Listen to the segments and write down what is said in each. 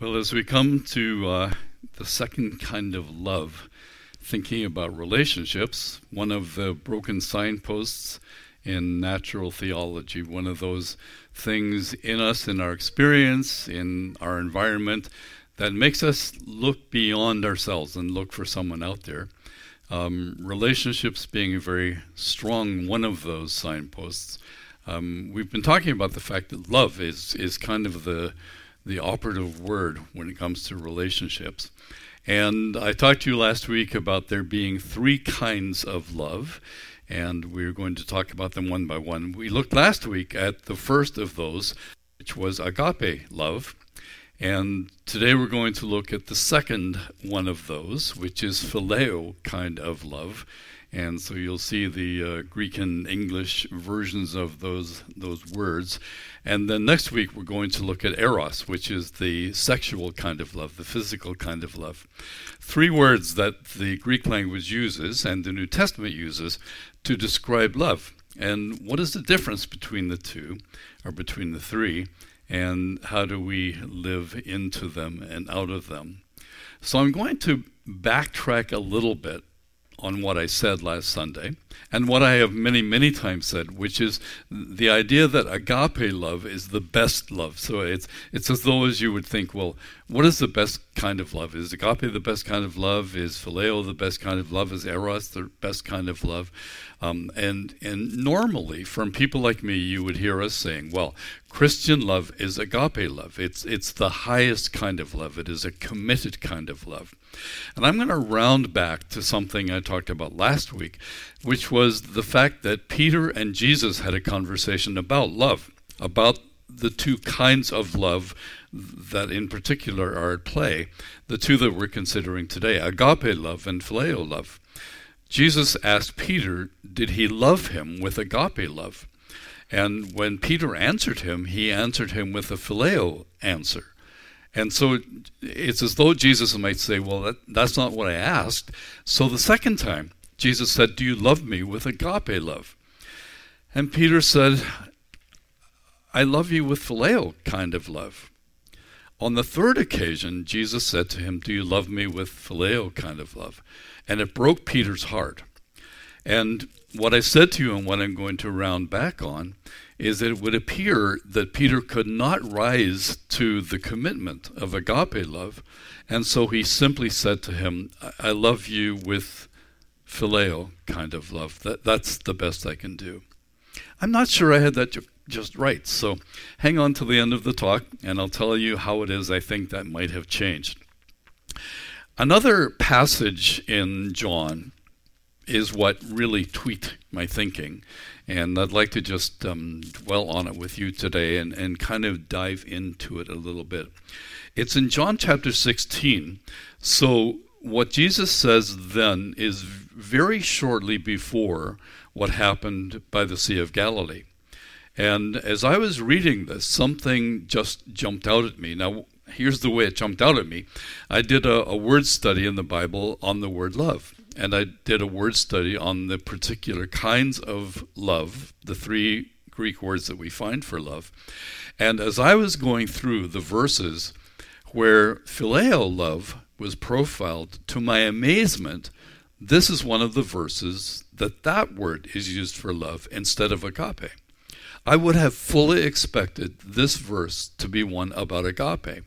Well, as we come to the second kind of love, thinking about relationships, one of the broken signposts in natural theology, one of those things in us, in our experience, in our environment, that makes us look beyond ourselves and look for someone out there. Relationships being a very strong one of those signposts. We've been talking about the fact that love is kind of the operative word when it comes to relationships. And I talked to you last week about there being three kinds of love, and we're going to talk about them one by one. We looked last week at the first of those, which was agape love. And today we're going to look at the second one of those, which is phileo kind of love. And so you'll see the Greek and English versions of those words. And then next week we're going to look at eros, which is the sexual kind of love, the physical kind of love. Three words that the Greek language uses and the New Testament uses to describe love. And what is the difference between the two, or between the three, and how do we live into them and out of them? So I'm going to backtrack a little bit on what I said last Sunday, and what I have many, many times said, which is the idea that agape love is the best love. So it's as though as you would think, well, what is the best kind of love? Is agape the best kind of love? Is phileo the best kind of love? Is eros the best kind of love? And normally, from people like me, you would hear us saying, well, Christian love is agape love. It's the highest kind of love. It is a committed kind of love. And I'm going to round back to something I talked about last week, which was the fact that Peter and Jesus had a conversation about love, about the two kinds of love that in particular are at play, the two that we're considering today, agape love and phileo love. Jesus asked Peter, did he love him with agape love? And when Peter answered him, he answered him with a phileo answer. And so it's as though Jesus might say, well, that's not what I asked. So the second time, Jesus said, do you love me with agape love? And Peter said, I love you with phileo kind of love. On the third occasion, Jesus said to him, do you love me with phileo kind of love? And it broke Peter's heart. And what I said to you and what I'm going to round back on is that it would appear that Peter could not rise to the commitment of agape love. And so he simply said to him, I love you with phileo kind of love. That's the best I can do. I'm not sure I had that just right. So hang on to the end of the talk, and I'll tell you how it is I think that might have changed. Another passage in John is what really tweaked my thinking, and I'd like to just dwell on it with you today and kind of dive into it a little bit. It's in John chapter 16. So what Jesus says then is very shortly before what happened by the Sea of Galilee. And as I was reading this, something just jumped out at me. Now, here's the way it jumped out at me. I did a word study in the Bible on the word love, and I did a word study on the particular kinds of love, the three Greek words that we find for love. And as I was going through the verses where phileo love was profiled, to my amazement, this is one of the verses that word is used for love instead of agape. I would have fully expected this verse to be one about agape.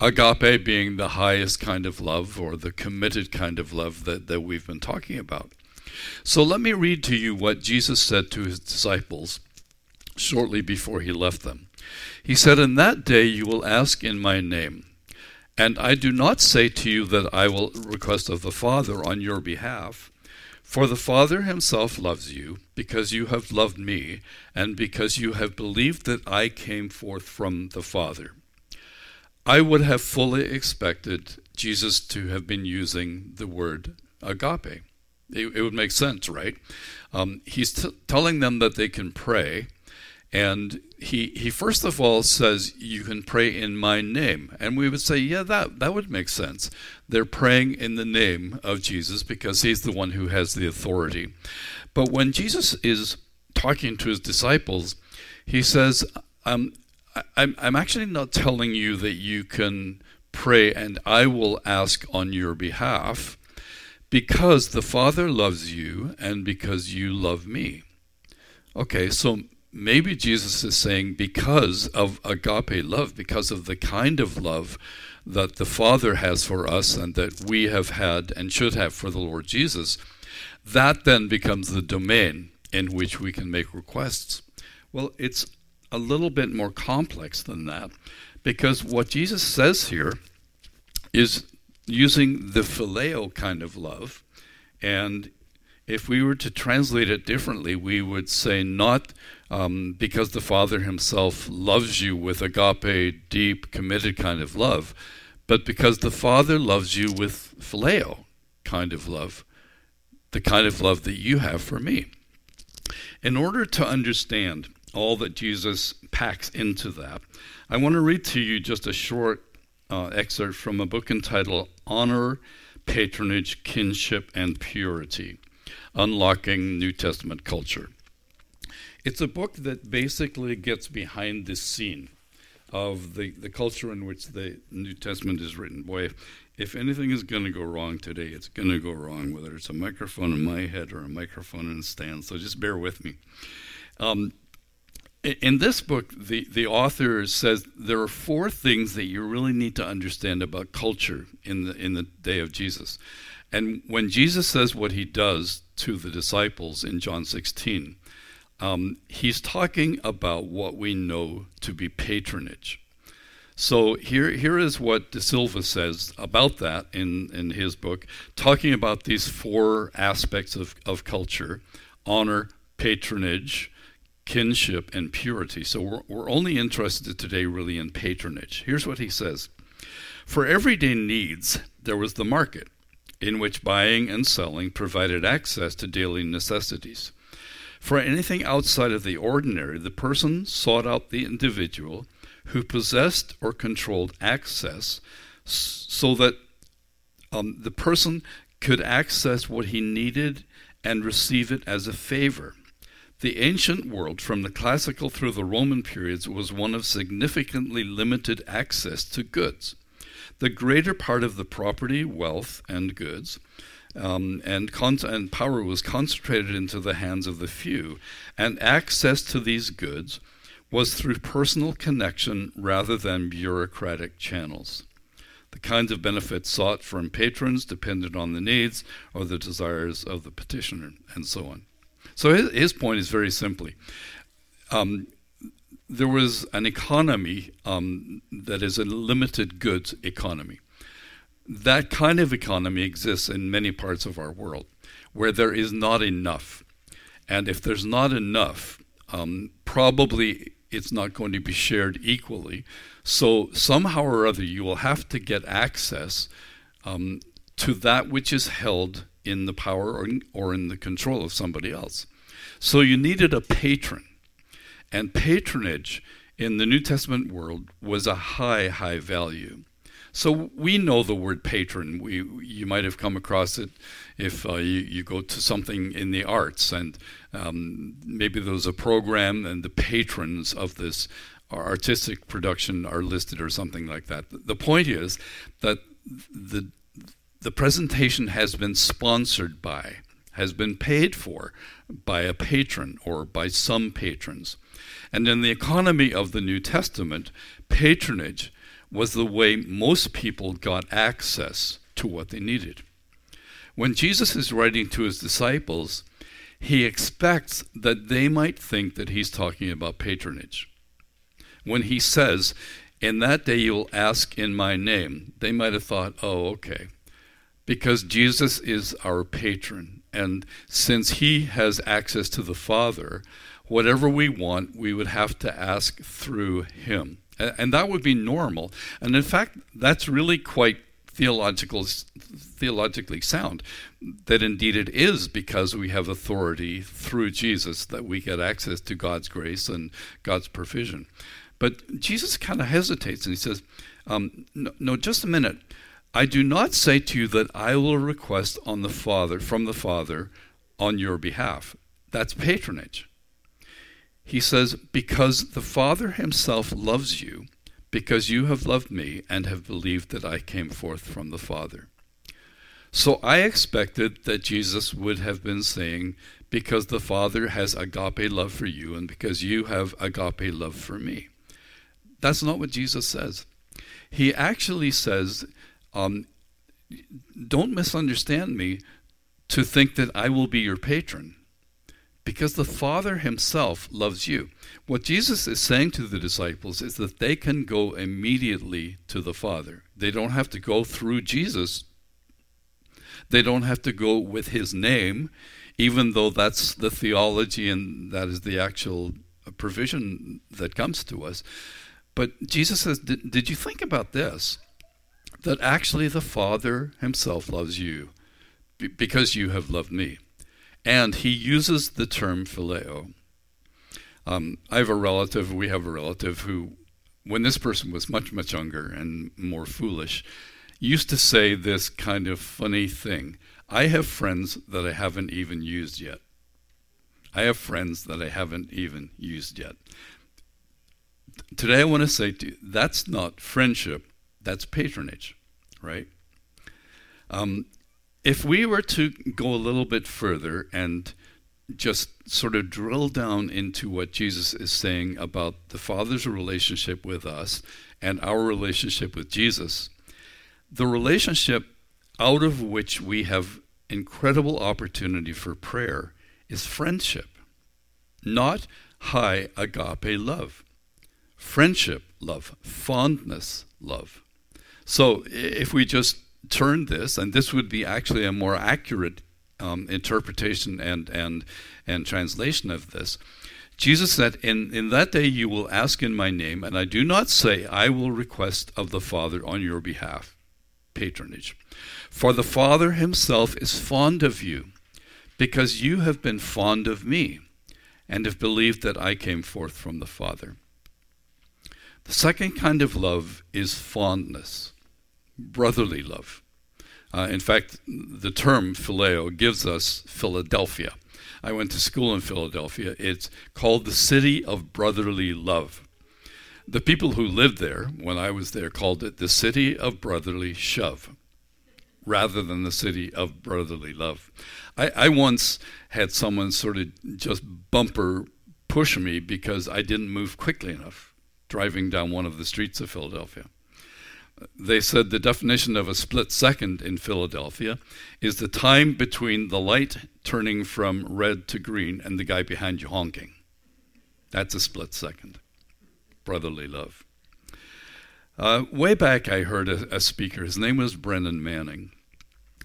Agape being the highest kind of love, or the committed kind of love that we've been talking about. So let me read to you what Jesus said to his disciples shortly before he left them. He said, "In that day you will ask in my name, and I do not say to you that I will request of the Father on your behalf. For the Father himself loves you, because you have loved me, and because you have believed that I came forth from the Father." I would have fully expected Jesus to have been using the word agape. It would make sense, right? He's telling them that they can pray, and he first of all says, you can pray in my name. And we would say, yeah, that would make sense. They're praying in the name of Jesus because he's the one who has the authority. But when Jesus is talking to his disciples, he says, I'm actually not telling you that you can pray and I will ask on your behalf, because the Father loves you and because you love me. Okay, so maybe Jesus is saying because of agape love, because of the kind of love that the Father has for us and that we have had and should have for the Lord Jesus, that then becomes the domain in which we can make requests. Well, it's a little bit more complex than that, because what Jesus says here is using the phileo kind of love, and if we were to translate it differently, we would say not because the Father himself loves you with agape, deep, committed kind of love, but because the Father loves you with phileo kind of love, the kind of love that you have for me. In order to understand all that Jesus packs into that, I want to read to you just a short excerpt from a book entitled Honor, Patronage, Kinship, and Purity, Unlocking New Testament Culture. It's a book that basically gets behind the scene of the culture in which the New Testament is written. Boy, if anything is going to go wrong today, it's going to go wrong, whether it's a microphone in my head or a microphone in a stand, so just bear with me. In this book, the author says there are four things that you really need to understand about culture in the day of Jesus. And when Jesus says what he does to the disciples in John 16, he's talking about what we know to be patronage. So here is what De Silva says about that in his book, talking about these four aspects of culture: honor, patronage, kinship, and purity. So we're only interested today really in patronage. Here's what he says. For everyday needs, there was the market, in which buying and selling provided access to daily necessities. For anything outside of the ordinary, the person sought out the individual who possessed or controlled access, so that the person could access what he needed and receive it as a favor. The ancient world, from the classical through the Roman periods, was one of significantly limited access to goods. The greater part of the property, wealth, and goods and power was concentrated into the hands of the few, and access to these goods was through personal connection rather than bureaucratic channels. The kinds of benefits sought from patrons depended on the needs or the desires of the petitioner, and so on. So his point is very simply, there was an economy that is a limited goods economy. That kind of economy exists in many parts of our world, where there is not enough. And if there's not enough, probably it's not going to be shared equally. So somehow or other, you will have to get access to that which is held in the power or in the control of somebody else. So you needed a patron. And patronage in the New Testament world was a high, high value. So we know the word patron. You might have come across it if you go to something in the arts, and maybe there's a program and the patrons of this artistic production are listed or something like that. The point is that the presentation has been sponsored by, has been paid for by a patron or by some patrons. And in the economy of the New Testament, patronage was the way most people got access to what they needed. When Jesus is writing to his disciples, he expects that they might think that he's talking about patronage. When he says, "In that day you'll ask in my name," they might have thought, oh, okay, because Jesus is our patron, and since he has access to the Father, whatever we want, we would have to ask through him. And that would be normal. And in fact, that's really quite theologically sound, that indeed it is, because we have authority through Jesus that we get access to God's grace and God's provision. But Jesus kind of hesitates and he says, no, just a minute. I do not say to you that I will request on the Father, from the Father, on your behalf. That's patronage. He says, because the Father himself loves you, because you have loved me and have believed that I came forth from the Father. So I expected that Jesus would have been saying, because the Father has agape love for you and because you have agape love for me. That's not what Jesus says. He actually says, don't misunderstand me to think that I will be your patron, because the Father himself loves you. What Jesus is saying to the disciples is that they can go immediately to the Father. They don't have to go through Jesus. They don't have to go with his name, even though that's the theology and that is the actual provision that comes to us. But Jesus says, did you think about this? That actually the Father himself loves you because you have loved me. And he uses the term phileo. We have a relative who, when this person was much, much younger and more foolish, used to say this kind of funny thing. I have friends that I haven't even used yet. Today I want to say to you, that's not friendship, that's patronage, right? If we were to go a little bit further and just sort of drill down into what Jesus is saying about the Father's relationship with us and our relationship with Jesus, the relationship out of which we have incredible opportunity for prayer is friendship, not high agape love. Friendship love, fondness love. So if we just turn this, and this would be actually a more accurate interpretation and translation of this, Jesus said, in that day you will ask in my name, and I do not say I will request of the Father on your behalf, patronage. For the Father himself is fond of you, because you have been fond of me, and have believed that I came forth from the Father. The second kind of love is fondness, brotherly love. In fact, the term phileo gives us Philadelphia. I went to school in Philadelphia. It's called the city of brotherly love. The people who lived there, when I was there, called it the city of brotherly shove, rather than the city of brotherly love. I once had someone sort of just bumper push me because I didn't move quickly enough, driving down one of the streets of Philadelphia. They said the definition of a split second in Philadelphia is the time between the light turning from red to green and the guy behind you honking. That's a split second. Brotherly love. Way back I heard a speaker. His name was Brennan Manning.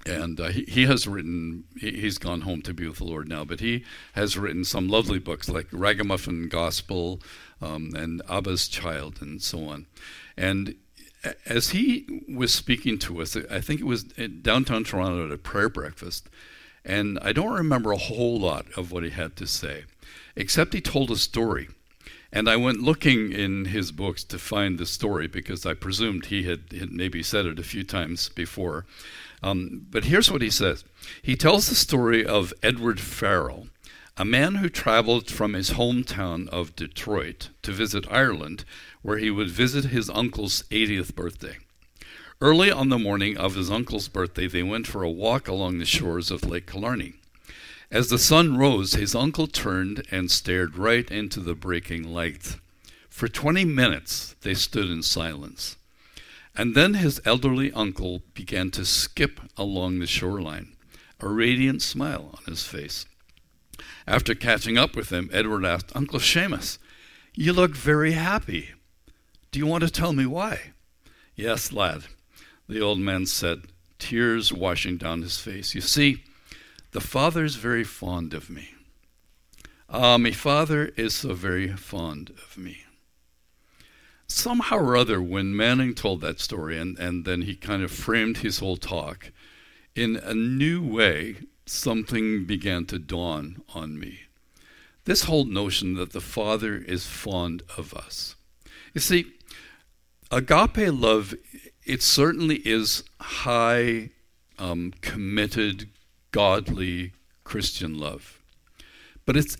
And he's gone home to be with the Lord now, but he has written some lovely books like Ragamuffin Gospel and Abba's Child and so on. And as he was speaking to us, I think it was in downtown Toronto at a prayer breakfast, and I don't remember a whole lot of what he had to say, except he told a story. And I went looking in his books to find the story because I presumed he had maybe said it a few times before. But here's what he says. He tells the story of Edward Farrell, a man who traveled from his hometown of Detroit to visit Ireland, where he would visit his uncle's 80th birthday. Early on the morning of his uncle's birthday, they went for a walk along the shores of Lake Killarney. As the sun rose, his uncle turned and stared right into the breaking light. For 20 minutes, they stood in silence. And then his elderly uncle began to skip along the shoreline, a radiant smile on his face. After catching up with him, Edward asked, Uncle Seamus, you look very happy. Do you want to tell me why? Yes, lad, the old man said, tears washing down his face. You see, the Father's very fond of me. Me Father is so very fond of me. Somehow or other, when Manning told that story, and then he kind of framed his whole talk, in a new way, something began to dawn on me. This whole notion that the Father is fond of us. You see, agape love, it certainly is high, committed, godly Christian love. But it's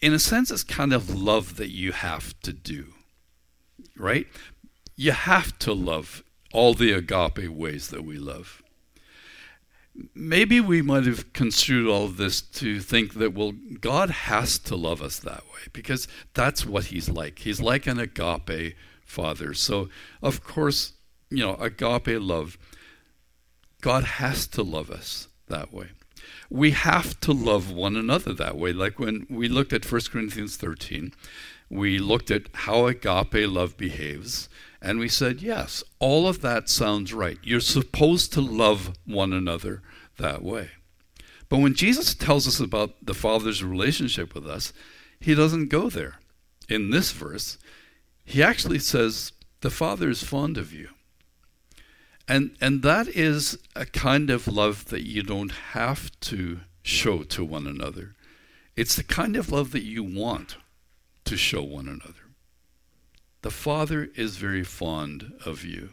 in a sense, it's kind of love that you have to do, right? You have to love all the agape ways that we love. Maybe we might have construed all of this to think that, well, God has to love us that way because that's what he's like. He's like an agape father. So, of course, agape love, God has to love us that way. We have to love one another that way. Like when we looked at 1 Corinthians 13, we looked at how agape love behaves, and we said, yes, all of that sounds right. You're supposed to love one another that way. But when Jesus tells us about the Father's relationship with us, he doesn't go there. In this verse, he actually says, the Father is fond of you. And that is a kind of love that you don't have to show to one another. It's the kind of love that you want to show one another. The Father is very fond of you.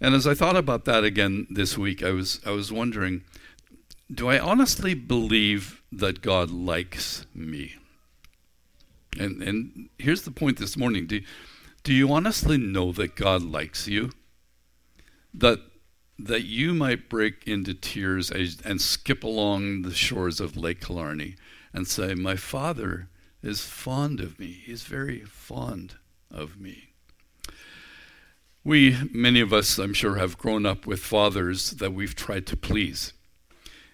And as I thought about that again this week, I was wondering, do I honestly believe that God likes me? And here's the point this morning. Do you honestly know that God likes you? That you might break into tears and skip along the shores of Lake Killarney and say, my Father is fond of me. He's very fond of me. Many of us, I'm sure, have grown up with fathers that we've tried to please.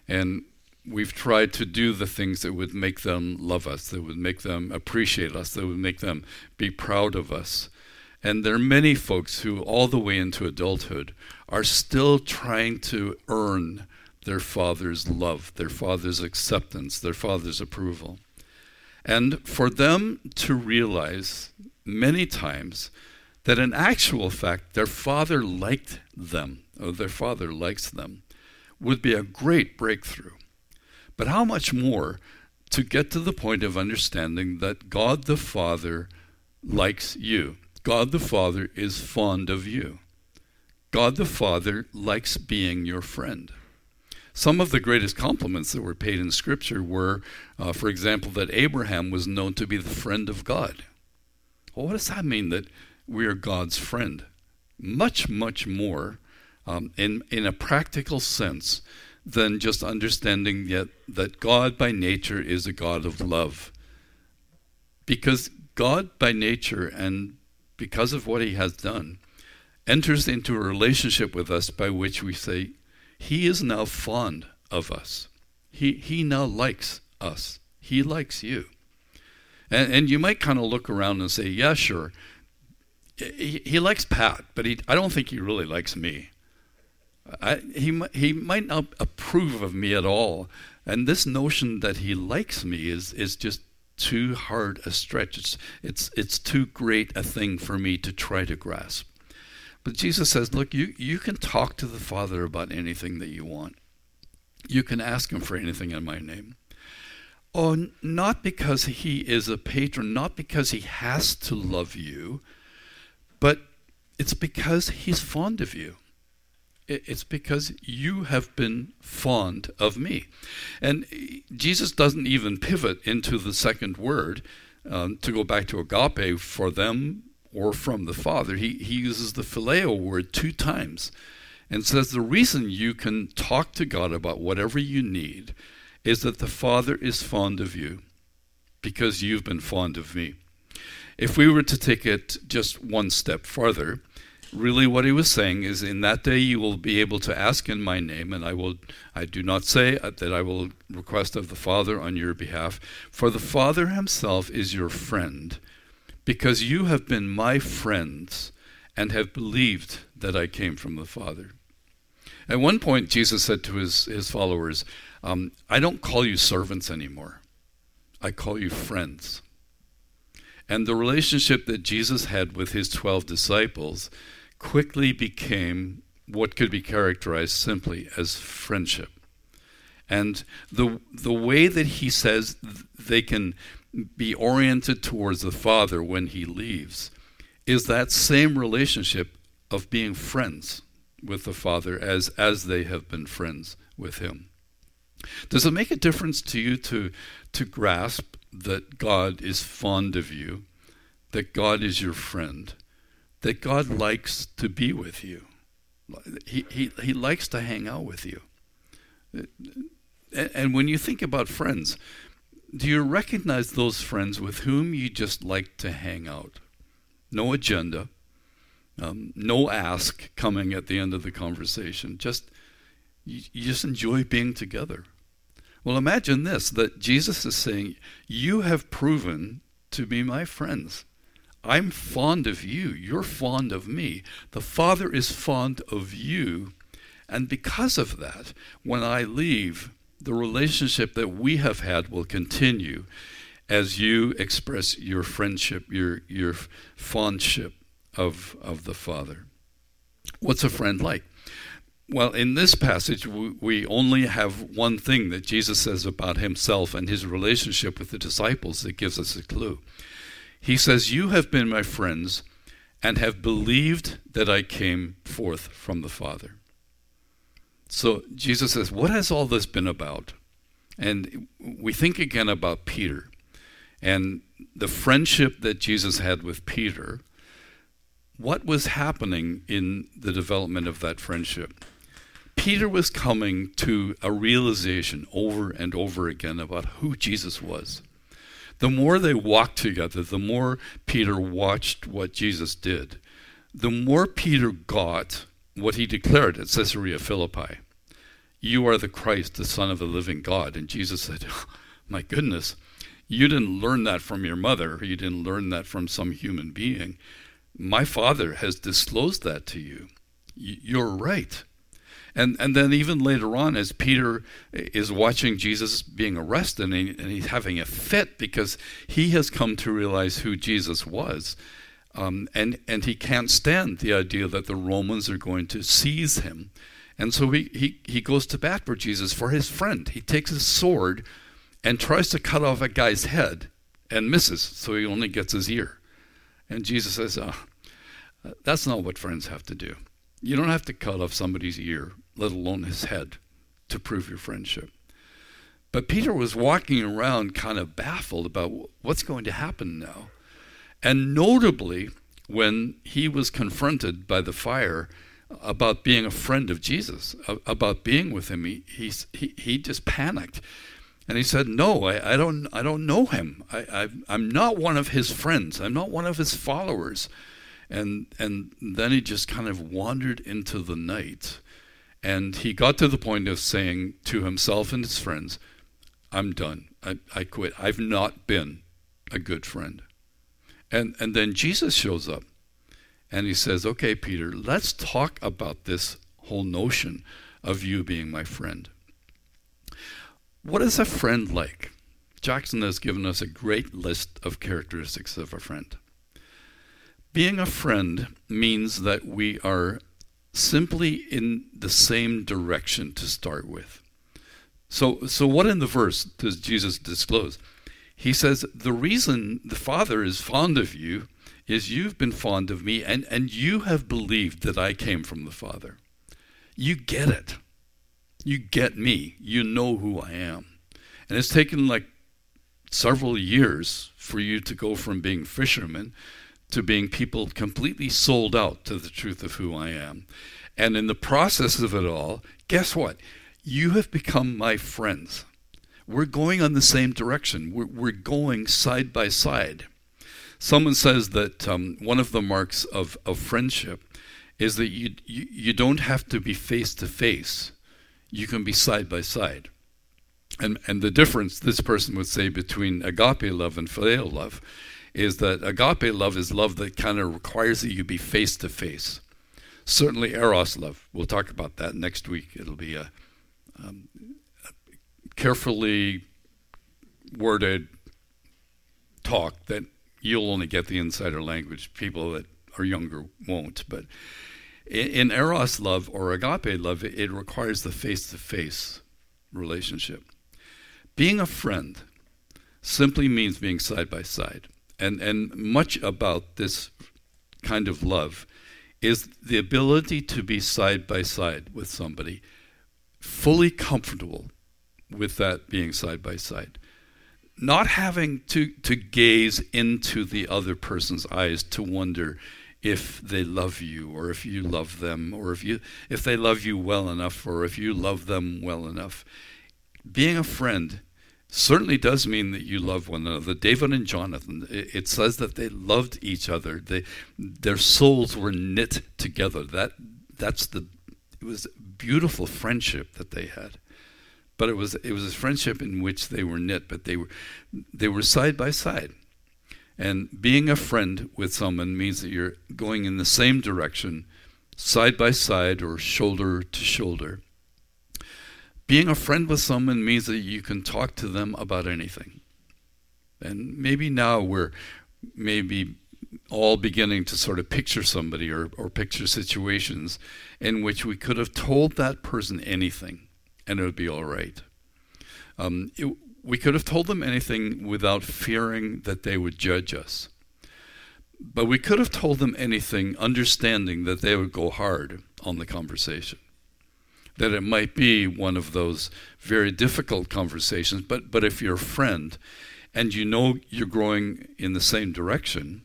And we've tried to do the things that would make them love us, that would make them appreciate us, that would make them be proud of us. And there are many folks who, all the way into adulthood, are still trying to earn their father's love, their father's acceptance, their father's approval. And for them to realize many times that in actual fact their father liked them, or their father likes them, would be a great breakthrough. But how much more to get to the point of understanding that God the Father likes you. God the Father is fond of you. God the Father likes being your friend. Some of the greatest compliments that were paid in Scripture were, for example, that Abraham was known to be the friend of God. Well, what does that mean, that we are God's friend? Much, much more in a practical sense than just understanding yet that God by nature is a God of love. Because God by nature and because of what he has done, enters into a relationship with us by which we say, he is now fond of us. He now likes us. He likes you. And you might kind of look around and say, yeah, sure, he likes Pat, but I don't think he really likes me. He might not approve of me at all. And this notion that he likes me is just too hard a stretch. It's too great a thing for me to try to grasp. But Jesus says, look, you can talk to the Father about anything that you want. You can ask him for anything in my name. Oh, not because he is a patron, not because he has to love you, but it's because he's fond of you. It's because you have been fond of me. And Jesus doesn't even pivot into the second word to go back to agape for them or from the Father. He uses the phileo word 2 times and says the reason you can talk to God about whatever you need is that the Father is fond of you because you've been fond of me. If we were to take it just one step farther, really what he was saying is, in that day you will be able to ask in my name, and I do not say that I will request of the Father on your behalf, for the Father himself is your friend, because you have been my friends and have believed that I came from the Father. At one point, Jesus said to his followers, I don't call you servants anymore. I call you friends. And the relationship that Jesus had with his 12 disciples quickly became what could be characterized simply as friendship. And the way that he says they can be oriented towards the Father when he leaves is that same relationship of being friends with the Father as they have been friends with him. Does it make a difference to you to grasp that God is fond of you, that God is your friend, that God likes to be with you. He likes to hang out with you. And when you think about friends, do you recognize those friends with whom you just like to hang out? No agenda, no ask coming at the end of the conversation. You just enjoy being together. Well, imagine this, that Jesus is saying, you have proven to be my friends. I'm fond of you. You're fond of me. The Father is fond of you. And because of that, when I leave, the relationship that we have had will continue as you express your friendship, your fondship of the Father. What's a friend like? Well, in this passage, we only have one thing that Jesus says about himself and his relationship with the disciples that gives us a clue. He says, you have been my friends and have believed that I came forth from the Father. So Jesus says, what has all this been about? And we think again about Peter and the friendship that Jesus had with Peter. What was happening in the development of that friendship? Peter was coming to a realization over and over again about who Jesus was. The more they walked together, the more Peter watched what Jesus did, the more Peter got what he declared at Caesarea Philippi. You are the Christ, the Son of the living God. And Jesus said, oh, my goodness, you didn't learn that from your mother. You didn't learn that from some human being. My Father has disclosed that to you. You're right. And then even later on, as Peter is watching Jesus being arrested and he's having a fit because he has come to realize who Jesus was, and he can't stand the idea that the Romans are going to seize him. And so he goes to bat for Jesus, for his friend. He takes his sword and tries to cut off a guy's head and misses, so he only gets his ear. And Jesus says, that's not what friends have to do. You don't have to cut off somebody's ear, let alone his head, to prove your friendship. But Peter was walking around kind of baffled about what's going to happen now. And notably, when he was confronted by the fire about being a friend of Jesus, about being with him, he just panicked. And he said, no, I don't know him. I'm not one of his friends. I'm not one of his followers. And then he just kind of wandered into the night. And he got to the point of saying to himself and his friends, I'm done. I quit. I've not been a good friend. And then Jesus shows up and he says, okay, Peter, let's talk about this whole notion of you being my friend. What is a friend like? Jackson has given us a great list of characteristics of a friend. Being a friend means that we are simply in the same direction to start with. So what in the verse does Jesus disclose? He says, the reason the Father is fond of you is you've been fond of me, and you have believed that I came from the Father. You get it. You get me. You know who I am. And it's taken like several years for you to go from being fishermen to being people completely sold out to the truth of who I am. And in the process of it all, guess what? You have become my friends. We're going on the same direction. We're going side by side. Someone says that one of the marks of friendship is that you don't have to be face to face. You can be side by side. And the difference, this person would say, between agape love and phileo love is that agape love is love that kind of requires that you be face to face. Certainly eros love. We'll talk about that next week. It'll be a carefully worded talk that you'll only get the insider language. People that are younger won't. But in eros love or agape love, it requires the face-to-face relationship. Being a friend simply means being side by side. And much about this kind of love is the ability to be side by side with somebody, fully comfortable with that being side by side. not having to gaze into the other person's eyes to wonder if they love you or if you love them or if they love you well enough or if you love them well enough. Being a friend certainly does mean that you love one another. David and Jonathan, it says that they loved each other. Their souls were knit together. It was a beautiful friendship that they had. But it was a friendship in which they were knit, but they were side by side. And being a friend with someone means that you're going in the same direction, side by side or shoulder to shoulder. Being a friend with someone means that you can talk to them about anything. And maybe now we're all beginning to sort of picture somebody or picture situations in which we could have told that person anything and it would be all right. We could have told them anything without fearing that they would judge us. But we could have told them anything understanding that they would go hard on the conversation. That it might be one of those very difficult conversations, but if you're a friend and you know you're growing in the same direction,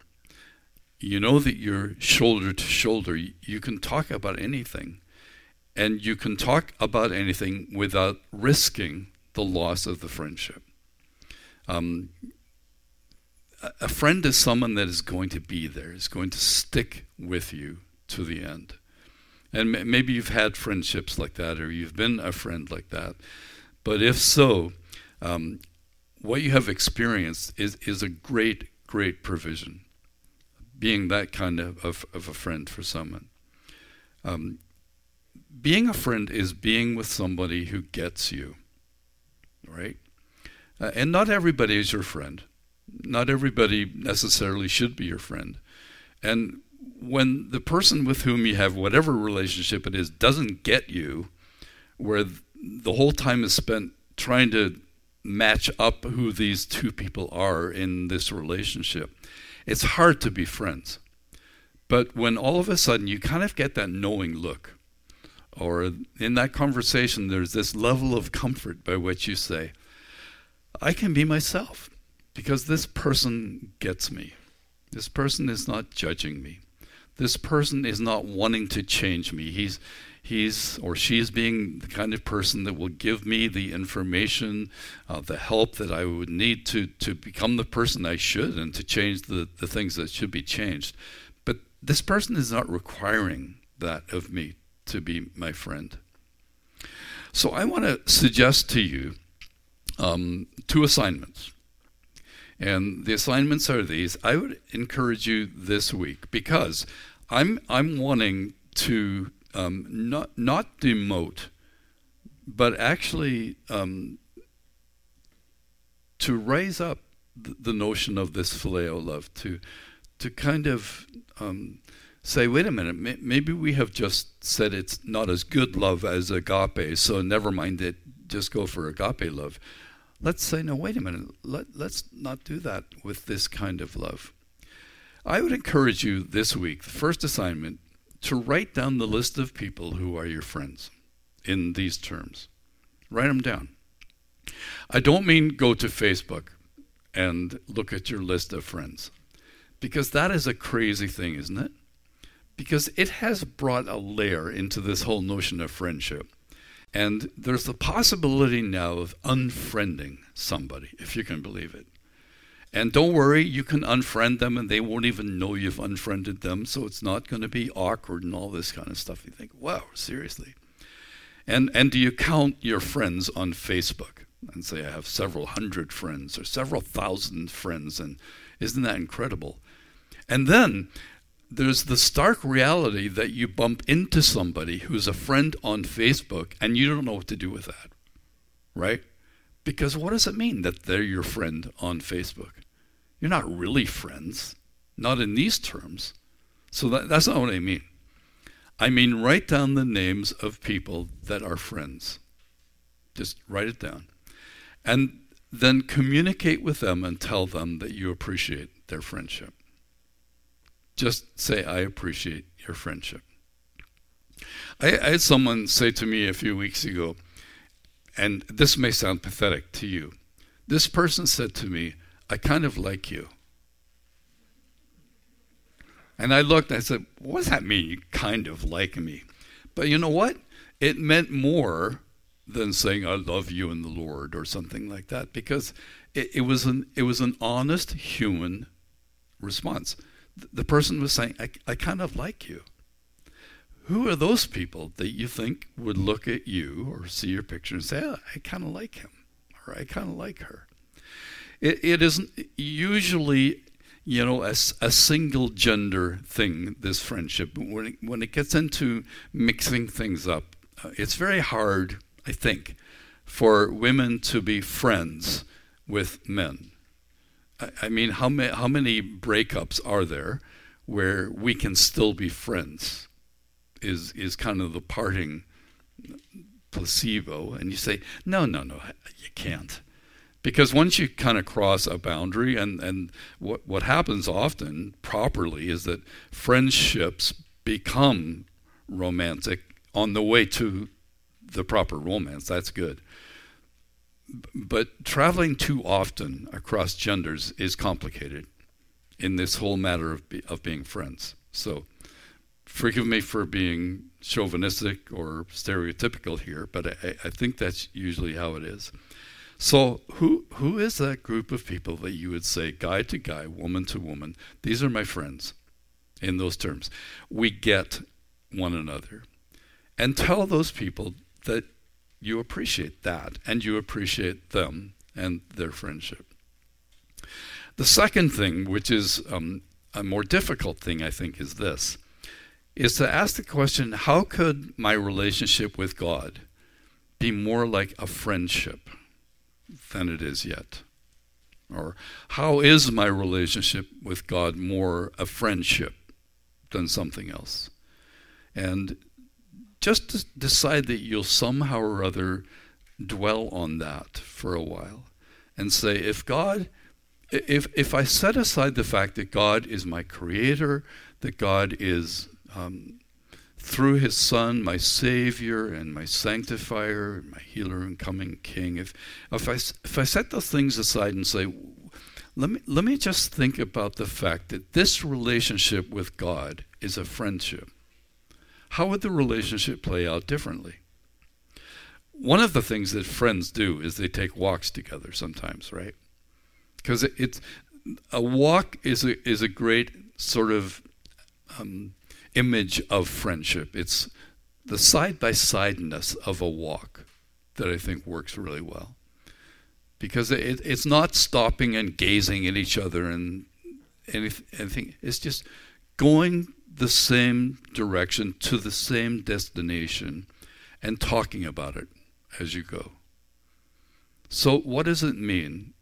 you know that you're shoulder to shoulder, you can talk about anything. And you can talk about anything without risking the loss of the friendship. A friend is someone that is going to be there, is going to stick with you to the end. And maybe you've had friendships like that, or you've been a friend like that. But if so, what you have experienced is a great, great provision, being that kind of a friend for someone. Being a friend is being with somebody who gets you, right? And not everybody is your friend. Not everybody necessarily should be your friend. And when the person with whom you have whatever relationship it is doesn't get you, where the whole time is spent trying to match up who these two people are in this relationship, it's hard to be friends. But when all of a sudden you kind of get that knowing look, or in that conversation there's this level of comfort by which you say, I can be myself because this person gets me. This person is not judging me. This person is not wanting to change me. He's or she's being the kind of person that will give me the information, the help that I would need to become the person I should and to change the things that should be changed. But this person is not requiring that of me to be my friend. So I want to suggest to you two assignments. And the assignments are these. I would encourage you this week because I'm wanting to not demote, but actually to raise up the notion of this phileo love, to kind of say, wait a minute, maybe we have just said it's not as good love as agape, so never mind it, just go for agape love. Let's say, no, wait a minute, let's not do that with this kind of love. I would encourage you this week, the first assignment, to write down the list of people who are your friends in these terms. Write them down. I don't mean go to Facebook and look at your list of friends, because that is a crazy thing, isn't it? Because it has brought a layer into this whole notion of friendship. And there's the possibility now of unfriending somebody, if you can believe it. And don't worry, you can unfriend them and they won't even know you've unfriended them, so it's not going to be awkward and all this kind of stuff. You think, wow, seriously? And do you count your friends on Facebook and say, I have several hundred friends or several thousand friends, and isn't that incredible? And then there's the stark reality that you bump into somebody who's a friend on Facebook and you don't know what to do with that, right? Because what does it mean that they're your friend on Facebook? You're not really friends, not in these terms. So that's not what I mean. I mean, write down the names of people that are friends. Just write it down. And then communicate with them and tell them that you appreciate their friendship. Just say, I appreciate your friendship. I had someone say to me a few weeks ago, and this may sound pathetic to you, This person said to me, I kind of like you. And I looked and I said, what does that mean, you kind of like me? But you know what? It meant more than saying I love you in the Lord or something like that, because it was an honest human response. The person was saying, I kind of like you. Who are those people that you think would look at you or see your picture and say, oh, I kind of like him or I kind of like her? It isn't usually, you know, a single gender thing, this friendship. When it gets into mixing things up, it's very hard, I think, for women to be friends with men. I mean, how many breakups are there where we can still be friends? Is kind of the parting placebo, and you say, no, you can't. Because once you kind of cross a boundary, and what happens often properly is that friendships become romantic on the way to the proper romance. That's good. But traveling too often across genders is complicated in this whole matter of being friends. So forgive me for being chauvinistic or stereotypical here, but I think that's usually how it is. So who is that group of people that you would say, guy to guy, woman to woman, these are my friends, in those terms? We get one another. And tell those people that you appreciate that, and you appreciate them and their friendship. The second thing, which is a more difficult thing, I think, is this, is to ask the question, how could my relationship with God be more like a friendship than it is yet? Or how is my relationship with God more a friendship than something else? And just to decide that you'll somehow or other dwell on that for a while and say, if I set aside the fact that God is my creator, that God is through his son, my savior and my sanctifier, my healer and coming king, if I set those things aside and say, let me just think about the fact that this relationship with God is a friendship, how would the relationship play out differently? One of the things that friends do is they take walks together sometimes, right? Because it's a walk is a great sort of image of friendship. It's the side-by-sideness of a walk that I think works really well. Because it's not stopping and gazing at each other and anything. It's just going the same direction to the same destination and talking about it as you go. So what does it mean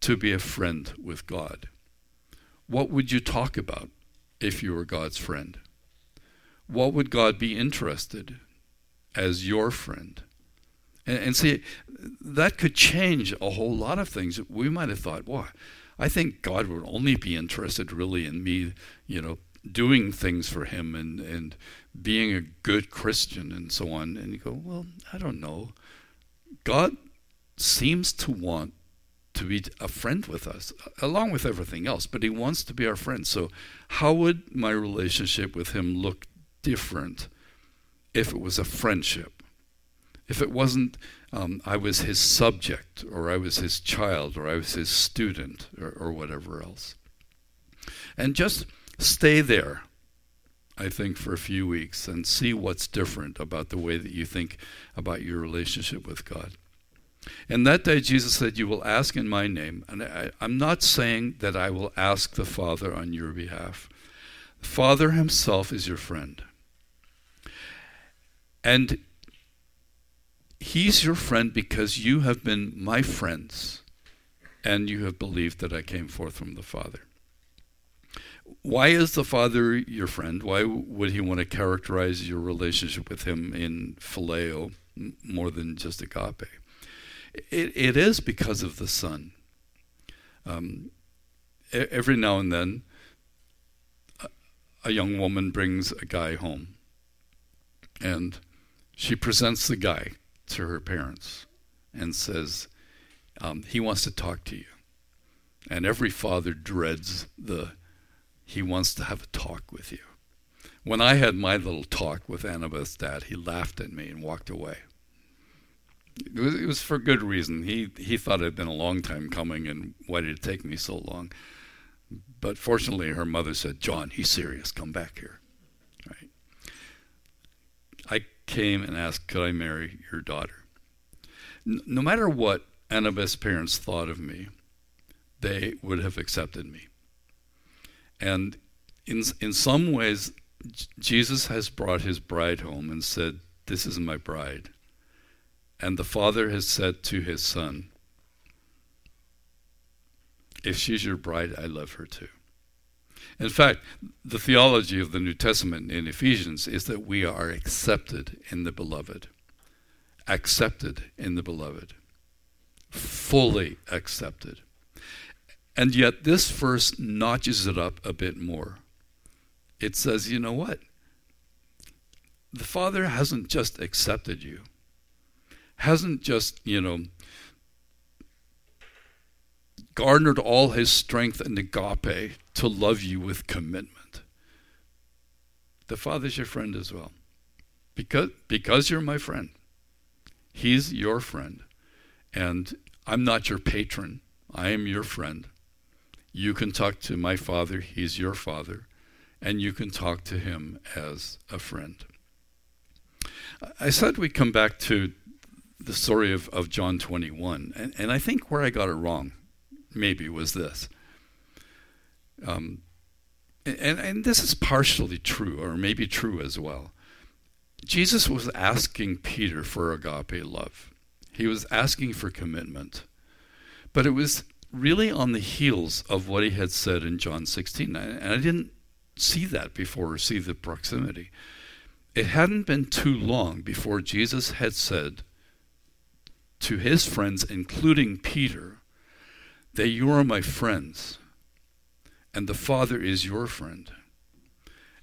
to be a friend with God? What would you talk about if you were God's friend? What would God be interested as your friend? And see, that could change a whole lot of things. We might have thought, wow, I think God would only be interested really in me, you know, doing things for him and being a good Christian and so on. And you go, well, I don't know. God seems to want to be a friend with us, along with everything else, but he wants to be our friend. So how would my relationship with him look different if it was a friendship? If it wasn't I was his subject, or I was his child, or I was his student, or whatever else. And just stay there, I think, for a few weeks and see what's different about the way that you think about your relationship with God. And that day Jesus said, you will ask in my name. And I'm not saying that I will ask the Father on your behalf. The Father himself is your friend. And he's your friend because you have been my friends and you have believed that I came forth from the Father. Why is the Father your friend? Why would he want to characterize your relationship with him in phileo more than just agape? It is because of the Son. Every now and then, a young woman brings a guy home, and she presents the guy to her parents and says, He wants to talk to you. And every father dreads he wants to have a talk with you. When I had my little talk with Annabeth's dad, he laughed at me and walked away. It was for good reason. He thought it had been a long time coming, and why did it take me so long? But fortunately, her mother said, "John, he's serious. Come back here." Right? I came and asked, "Could I marry your daughter?" No matter what Annabeth's parents thought of me, they would have accepted me. And in some ways, Jesus has brought his bride home and said, "This is my bride." And the father has said to his son, "If she's your bride, I love her too." In fact, the theology of the New Testament in Ephesians is that we are accepted in the beloved. Accepted in the beloved. Fully accepted. And yet this verse notches it up a bit more. It says, you know what? The Father hasn't just accepted you. Hasn't just, garnered all his strength and agape to love you with commitment. The Father's your friend as well. Because you're my friend. He's your friend. And I'm not your patron. I am your friend. You can talk to my Father. He's your Father. And you can talk to him as a friend. I said we come back to the story of John 21. And I think where I got it wrong maybe was this. And this is partially true, or maybe true as well. Jesus was asking Peter for agape love. He was asking for commitment. But it was really on the heels of what he had said in John 16. And I didn't see that before, or see the proximity. It hadn't been too long before Jesus had said to his friends, including Peter, that you are my friends, and the Father is your friend.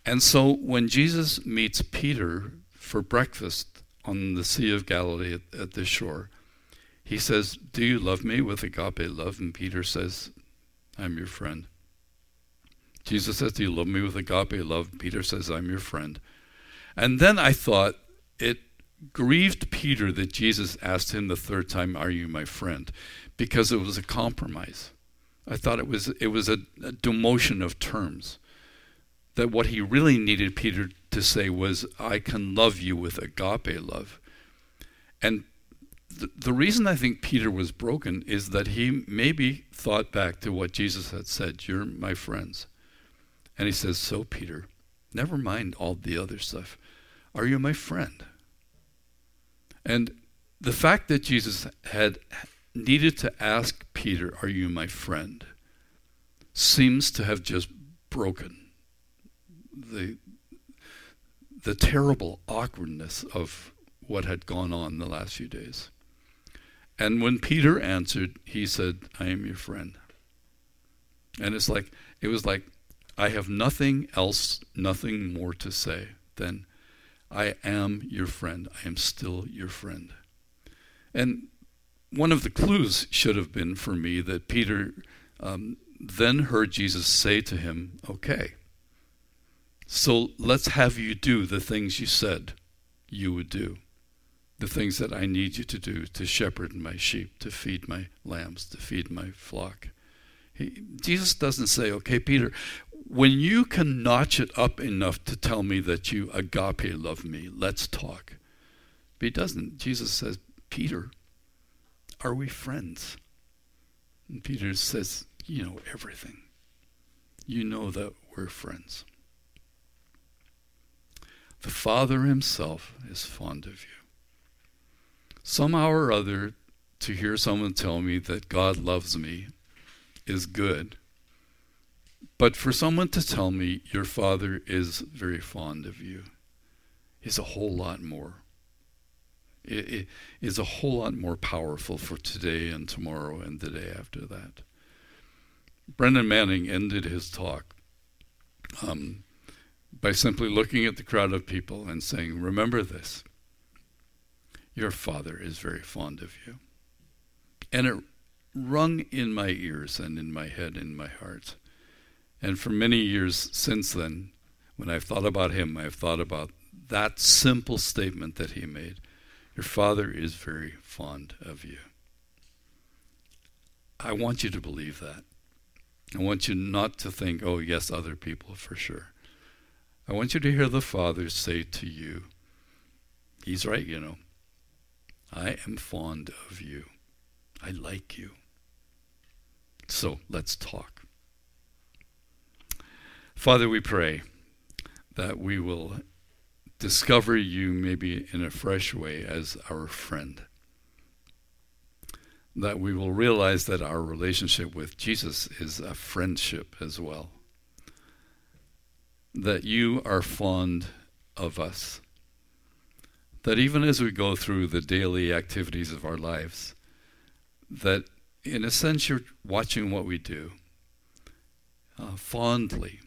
And so when Jesus meets Peter for breakfast on the Sea of Galilee at the shore, he says, "Do you love me?" with agape love. And Peter says, "I'm your friend." Jesus says, "Do you love me?" with agape love. Peter says, "I'm your friend." And then I thought it grieved Peter that Jesus asked him the third time, "Are you my friend?" because it was a compromise. I thought it was a demotion of terms. That what he really needed Peter to say was, "I can love you with agape love." And the reason I think Peter was broken is that he maybe thought back to what Jesus had said, "You're my friends." And he says, "So, Peter, never mind all the other stuff. Are you my friend?" And the fact that Jesus had needed to ask Peter, "Are you my friend?" seems to have just broken the terrible awkwardness of what had gone on the last few days. And when Peter answered, he said, "I am your friend." And it was like, I have nothing else, nothing more to say than, "I am your friend. I am still your friend." And one of the clues should have been for me that Peter then heard Jesus say to him, "Okay, so let's have you do the things you said you would do. The things that I need you to do, to shepherd my sheep, to feed my lambs, to feed my flock." Jesus doesn't say, "Okay, Peter, when you can notch it up enough to tell me that you agape love me, let's talk." But he doesn't. Jesus says, "Peter, are we friends?" And Peter says, "You know everything. You know that we're friends. The Father himself is fond of you." Somehow or other, to hear someone tell me that God loves me is good. But for someone to tell me your Father is very fond of you is a whole lot more. It is a whole lot more powerful for today and tomorrow and the day after that. Brennan Manning ended his talk by simply looking at the crowd of people and saying, "Remember this. Your Father is very fond of you." And it rung in my ears and in my head and my heart. And for many years since then, when I've thought about him, I've thought about that simple statement that he made. Your father is very fond of you. I want you to believe that. I want you not to think, oh yes, other people for sure. I want you to hear the Father say to you, he's right, you know. I am fond of you. I like you. So let's talk. Father, we pray that we will discover you maybe in a fresh way as our friend. That we will realize that our relationship with Jesus is a friendship as well. That you are fond of us. That even as we go through the daily activities of our lives, that in a sense you're watching what we do fondly.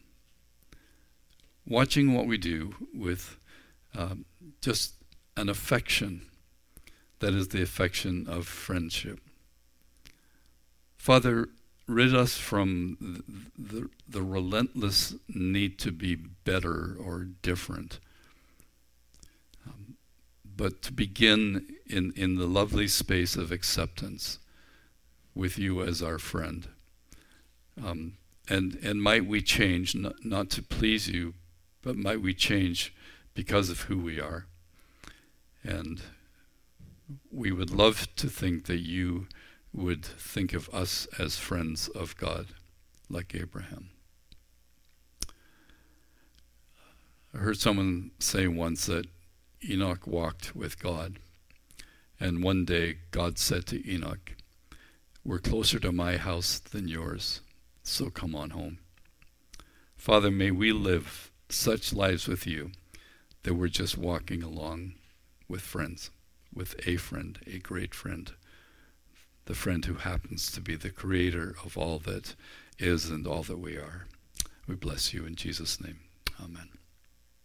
Watching what we do with just an affection that is the affection of friendship. Father, rid us from the relentless need to be better or different, but to begin in the lovely space of acceptance with you as our friend. And might we change, not to please you, but might we change because of who we are. And we would love to think that you would think of us as friends of God, like Abraham. I heard someone say once that Enoch walked with God, and one day God said to Enoch, "We're closer to my house than yours, so come on home." Father, may we live such lives with you that we're just walking along with friends, with a friend, a great friend, the friend who happens to be the creator of all that is and all that we are. We bless you in Jesus' name. Amen.